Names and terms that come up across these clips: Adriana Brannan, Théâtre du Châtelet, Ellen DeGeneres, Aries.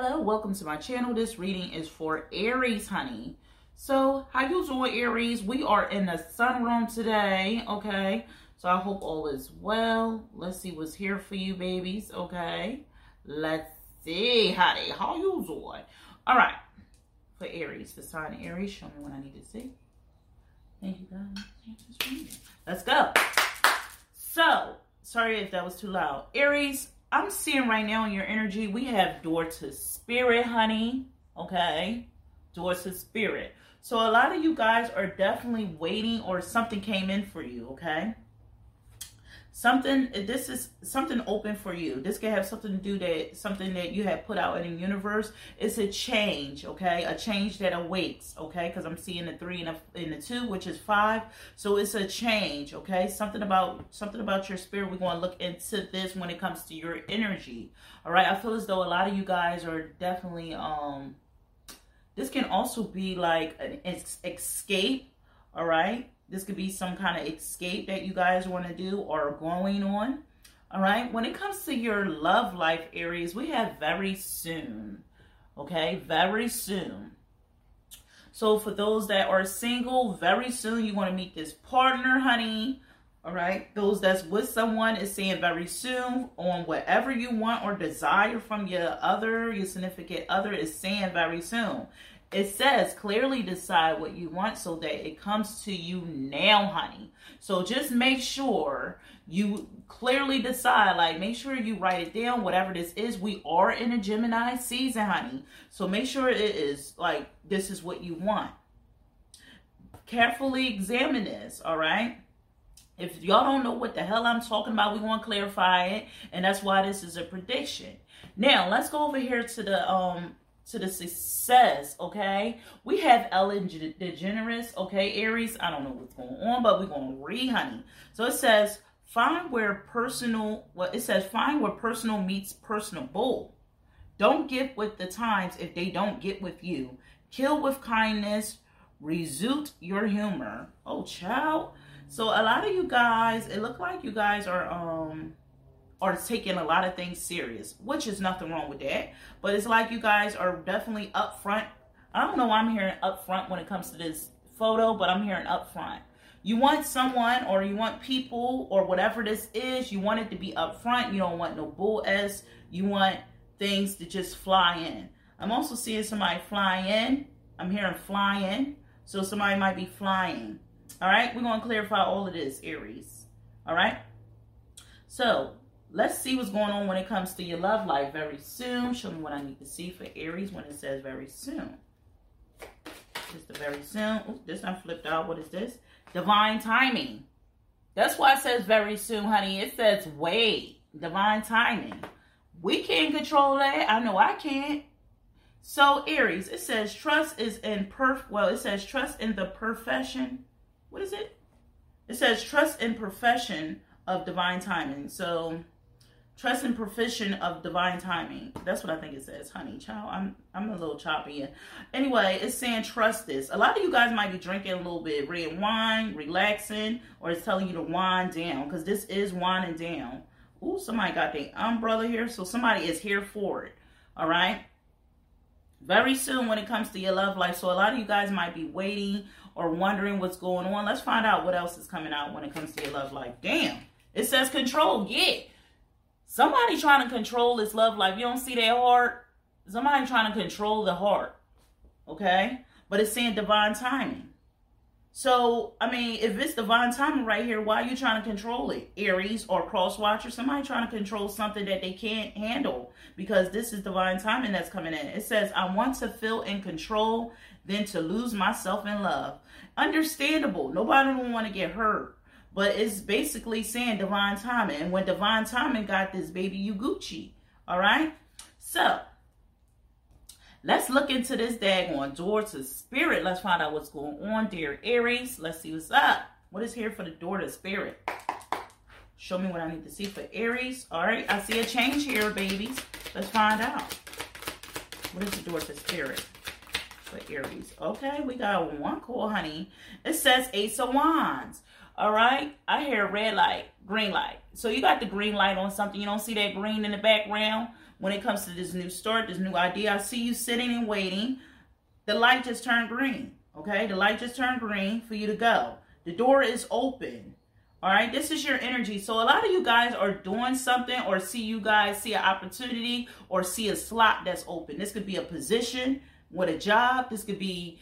Hello, welcome to my channel. This reading is for Aries, honey. So, how you doing, Aries? We are in the sun room today, okay? So, I hope all is well. Let's see what's here for you, babies, okay? Let's see, honey. How you doing? All right. For Aries, the sign Aries, show me what I need to see. Thank you, guys. Let's go. So, sorry if that was too loud. Aries, I'm seeing right now in your energy, we have door to spirit, honey, okay? Door to spirit. So a lot of you guys are definitely waiting or something came in for you, okay? This is something open for you. This could have something to do that, something that you have put out in the universe. It's a change, okay? A change that awakes, okay? Because I'm seeing the 3 and the 2, which is 5. So it's a change, okay? Something about your spirit. We're going to look into this when it comes to your energy, all right? I feel as though a lot of you guys are definitely, this can also be like an escape, all right? This could be some kind of escape that you guys want to do or going on. All right. When it comes to your love life, Aries, we have very soon. Okay. Very soon. So for those that are single, very soon you want to meet this partner, honey. All right. Those that's with someone is saying very soon on whatever you want or desire from your significant other is saying very soon. It says, clearly decide what you want so that it comes to you now, honey. So just make sure you clearly decide, like make sure you write it down, whatever this is. We are in a Gemini season, honey. So make sure it is like, this is what you want. Carefully examine this, all right? If y'all don't know what the hell I'm talking about, we're going to clarify it. And that's why this is a prediction. Now, let's go over here to the, to the success, okay? We have Ellen DeGeneres, okay, Aries? I don't know what's going on, but we're going to read, honey. So it says, find where personal meets personable. Don't get with the times if they don't get with you. Kill with kindness. Result your humor. Oh, child. So a lot of you guys, it look like you guys are taking a lot of things serious, which is nothing wrong with that. But it's like you guys are definitely upfront. I don't know why I'm hearing upfront when it comes to this photo, but I'm hearing upfront. You want someone or you want people or whatever this is, you want it to be upfront. You don't want no BS. You want things to just fly in. I'm also seeing somebody fly in. I'm hearing fly in. So somebody might be flying. All right, we're going to clarify all of this, Aries. All right. So, let's see what's going on when it comes to your love life very soon. Show me what I need to see for Aries when it says very soon. Just the very soon. Ooh, this I flipped out. What is this? Divine timing. That's why it says very soon, honey. It says wait. Divine timing. We can't control that. I know I can't. So Aries, it says trust is in it says trust in the profession. What is it? It says trust in profession of divine timing. So trust and provision of divine timing. That's what I think it says, honey. Child, I'm a little choppy. Anyway, it's saying trust this. A lot of you guys might be drinking a little bit red wine, relaxing, or it's telling you to wind down because this is winding down. Ooh, somebody got their umbrella here. So somebody is here for it. All right. Very soon when it comes to your love life. So a lot of you guys might be waiting or wondering what's going on. Let's find out what else is coming out when it comes to your love life. Damn. It says control. Yeah. Somebody trying to control this love life. You don't see that heart? Somebody trying to control the heart. Okay? But it's saying divine timing. So, I mean, if it's divine timing right here, why are you trying to control it? Aries or cross watcher. Somebody trying to control something that they can't handle because this is divine timing that's coming in. It says, I want to feel in control than to lose myself in love. Understandable. Nobody don't want to get hurt. But it's basically saying divine timing. And when divine timing got this, baby, you Gucci. All right? So, let's look into this daggone door to spirit. Let's find out what's going on, dear Aries. Let's see what's up. What is here for the door to spirit? Show me what I need to see for Aries. All right? I see a change here, babies. Let's find out. What is the door to spirit for Aries? Okay, we got one call, honey. It says Ace of Wands. All right, I hear red light, green light. So you got the green light on something. You don't see that green in the background? when it comes to this new start, this new idea. I see you sitting and waiting. The light just turned green, okay? The light just turned green for you to go. The door is open, all right? This is your energy. So a lot of you guys are doing something, or see an opportunity, or see a slot that's open. This could be a position with a job. This could be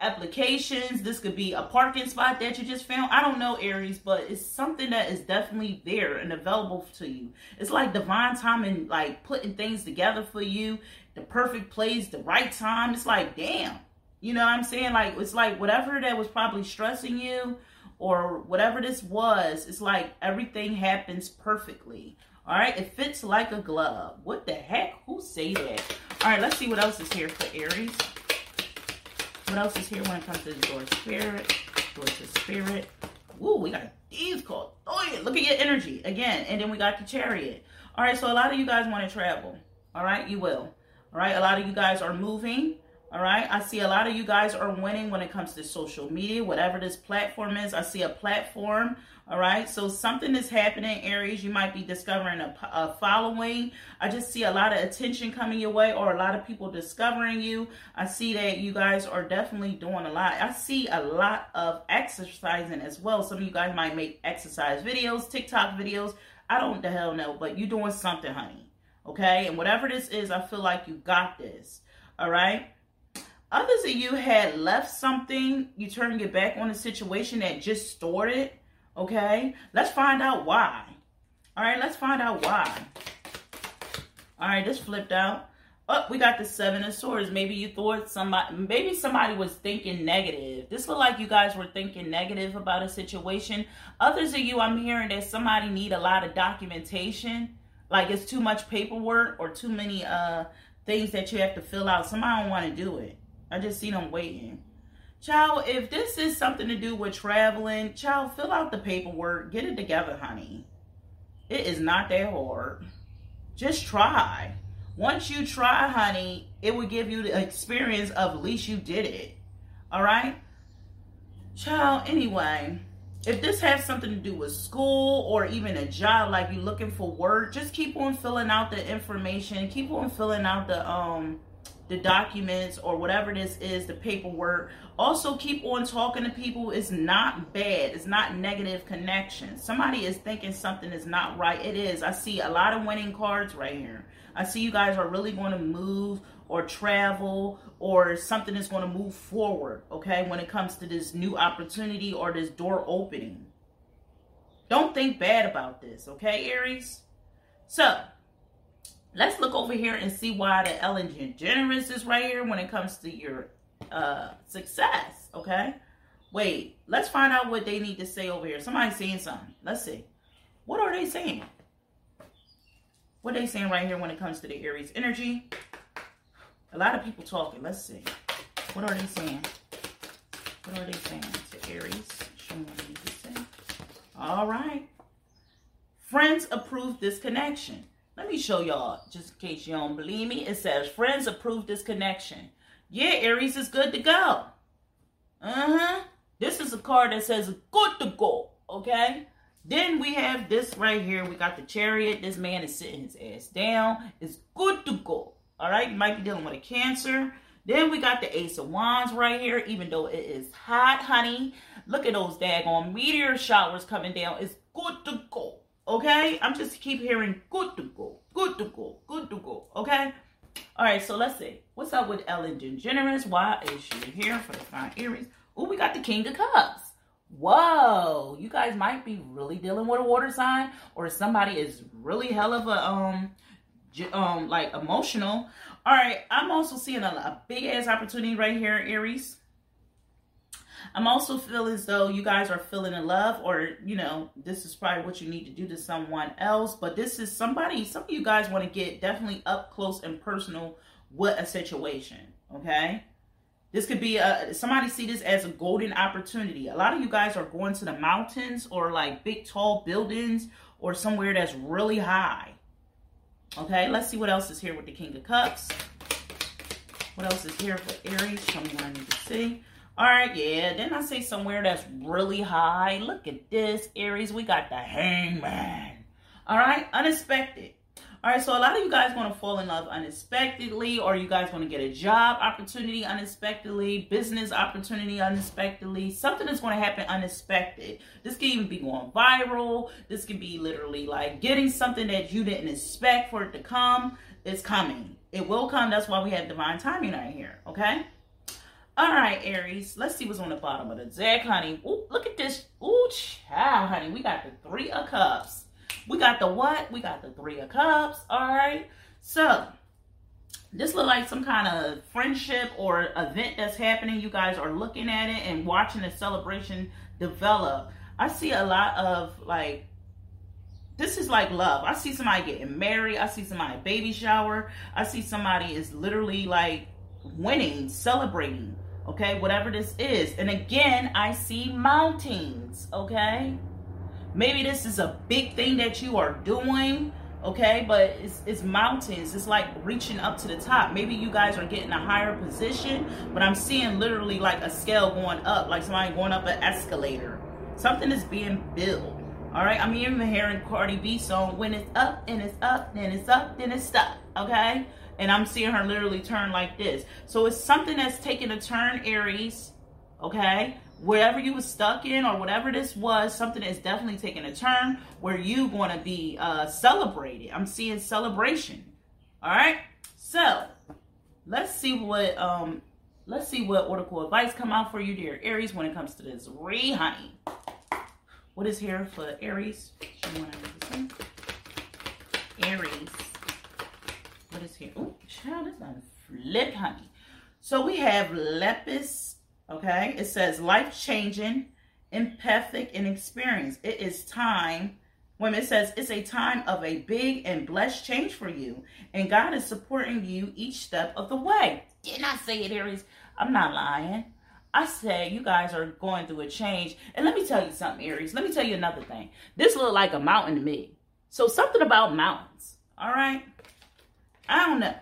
applications. This could be a parking spot that you just found. I don't know, Aries, but it's something that is definitely there and available to you. It's like divine timing, like putting things together for you, the perfect place, the right time. It's like, damn, you know what I'm saying? Like, it's like whatever that was probably stressing you or whatever this was, it's like everything happens perfectly. All right, it fits like a glove. What the heck? Who say that? All right, let's see what else is here for Aries. What else is here when it comes to the door of spirit? Door to spirit. Woo, we got these called. Oh, yeah, look at your energy again. And then we got the Chariot. All right, so a lot of you guys want to travel. All right, you will. All right, a lot of you guys are moving. All right, I see a lot of you guys are winning when it comes to social media, whatever this platform is. I see a platform. All right, so something is happening, Aries. You might be discovering a following. I just see a lot of attention coming your way, or a lot of people discovering you. I see that you guys are definitely doing a lot. I see a lot of exercising as well. Some of you guys might make exercise videos, TikTok videos. I don't the hell know, but you're doing something, honey. Okay, and whatever this is, I feel like you got this. All right. Others of you had left something. You turned your back on a situation that just started. Okay, let's find out why. All right, let's find out why. All right, this flipped out. Oh, we got the Seven of Swords. Maybe you thought somebody, maybe somebody was thinking negative. This looked like you guys were thinking negative about a situation. Others of you, I'm hearing that somebody need a lot of documentation. Like it's too much paperwork or too many things that you have to fill out. Somebody don't want to do it. I just see them waiting. Child, if this is something to do with traveling, child, fill out the paperwork. Get it together, honey. It is not that hard. Just try. Once you try, honey, it will give you the experience of at least you did it. All right? Child, anyway, if this has something to do with school or even a job, like you're looking for work, just keep on filling out the information. Keep on filling out the documents or whatever this is, the paperwork. Also keep on talking to people. It's not bad. It's not negative connections. Somebody is thinking something is not right. It is. I see a lot of winning cards right here. I see you guys are really going to move or travel or something that's going to move forward, okay, when it comes to this new opportunity or this door opening. Don't think bad about this, okay, Aries? So, let's look over here and see why the Ellen DeGeneres is right here when it comes to your success, okay? Wait, let's find out what they need to say over here. Somebody's saying something. Let's see. What are they saying? What are they saying right here when it comes to the Aries energy? A lot of people talking. Let's see. What are they saying? What are they saying to Aries? Show me what they need to say. All right. Friends approve this connection. Let me show y'all, just in case you don't believe me. It says, friends approve this connection. Yeah, Aries is good to go. Uh-huh. This is a card that says, good to go, okay? Then we have this right here. We got the Chariot. This man is sitting his ass down. It's good to go, all right? You might be dealing with a Cancer. Then we got the Ace of Wands right here, even though it is hot, honey. Look at those daggone meteor showers coming down. It's good to go. Okay, I'm just keep hearing good to go, good to go, good to go, okay? All right, so let's see. What's up with Ellen DeGeneres? Why is she here for the fine Aries? Oh, we got the King of Cups. Whoa, you guys might be really dealing with a water sign, or somebody is really hell of a, like emotional. All right, I'm also seeing a big ass opportunity right here, Aries. I'm also feeling as though you guys are feeling in love, or, you know, this is probably what you need to do to someone else. But this is somebody, some of you guys want to get definitely up close and personal with a situation, okay? This could be, somebody see this as a golden opportunity. A lot of you guys are going to the mountains or like big tall buildings or somewhere that's really high. Okay, let's see what else is here with the King of Cups. What else is here for Aries? Show me what I need to see. All right, yeah, then I say somewhere that's really high. Look at this, Aries. We got the Hangman. All right, unexpected. All right, so a lot of you guys want to fall in love unexpectedly, or you guys want to get a job opportunity unexpectedly, business opportunity unexpectedly. Something that's going to happen unexpected. This can even be going viral. This can be literally like getting something that you didn't expect for it to come. It's coming. It will come. That's why we have divine timing right here, okay? All right, Aries, let's see what's on the bottom of the deck, honey. Ooh, look at this. Ooh, child, honey. We got the 3 of Cups. We got the what? We got the 3 of Cups, all right? So, this looks like some kind of friendship or event that's happening. You guys are looking at it and watching the celebration develop. I see a lot of, like, this is like love. I see somebody getting married. I see somebody baby shower. I see somebody is literally, like, winning, celebrating, okay? Whatever this is. And again, I see mountains, okay? Maybe this is a big thing that you are doing, okay? But it's mountains. It's like reaching up to the top. Maybe you guys are getting a higher position, but I'm seeing literally like a scale going up, like somebody going up an escalator. Something is being built, all right? I'm even hearing Cardi B song, when it's up, and it's up, then it's up, then it's stuck, okay? And I'm seeing her literally turn like this. So it's something that's taking a turn, Aries, okay? Wherever you were stuck in or whatever this was, something is definitely taking a turn where you going to be celebrated. I'm seeing celebration. All right. So let's see what oracle advice come out for you, dear Aries, when it comes to this re, honey. What is here for Aries? Aries. What is here? Oh, child, it's gonna flip, honey. So we have Lepus. Okay, it says life-changing, empathic, and experience. It is time. When it says it's a time of a big and blessed change for you, and God is supporting you each step of the way. Didn't I say it, Aries? I'm not lying. I said you guys are going through a change. And let me tell you something, Aries. Let me tell you another thing. This looks like a mountain to me. So something about mountains. All right. I don't know.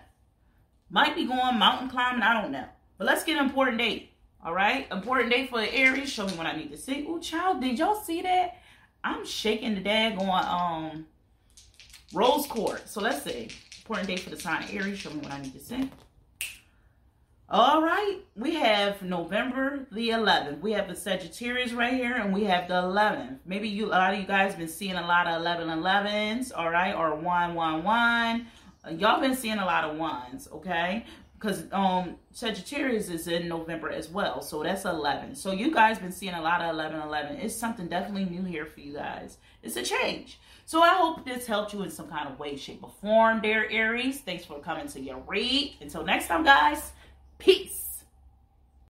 Might be going mountain climbing. I don't know. But let's get an important date. All right, important day for Aries. Show me what I need to see. Ooh, child, did y'all see that? I'm shaking the daggone rose quartz. So let's see. Important day for the sign of Aries. Show me what I need to see. All right, we have November the 11th. We have the Sagittarius right here, and we have the 11th. Maybe you, a lot of you guys been seeing a lot of 11-11s, all right, or 1-1-1. Y'all been seeing a lot of 1s, okay? Because Sagittarius is in November as well. So that's 11. So you guys been seeing a lot of 11-11. It's something definitely new here for you guys. It's a change. So I hope this helped you in some kind of way, shape, or form, dear Aries. Thanks for coming to your read. Until next time, guys. Peace.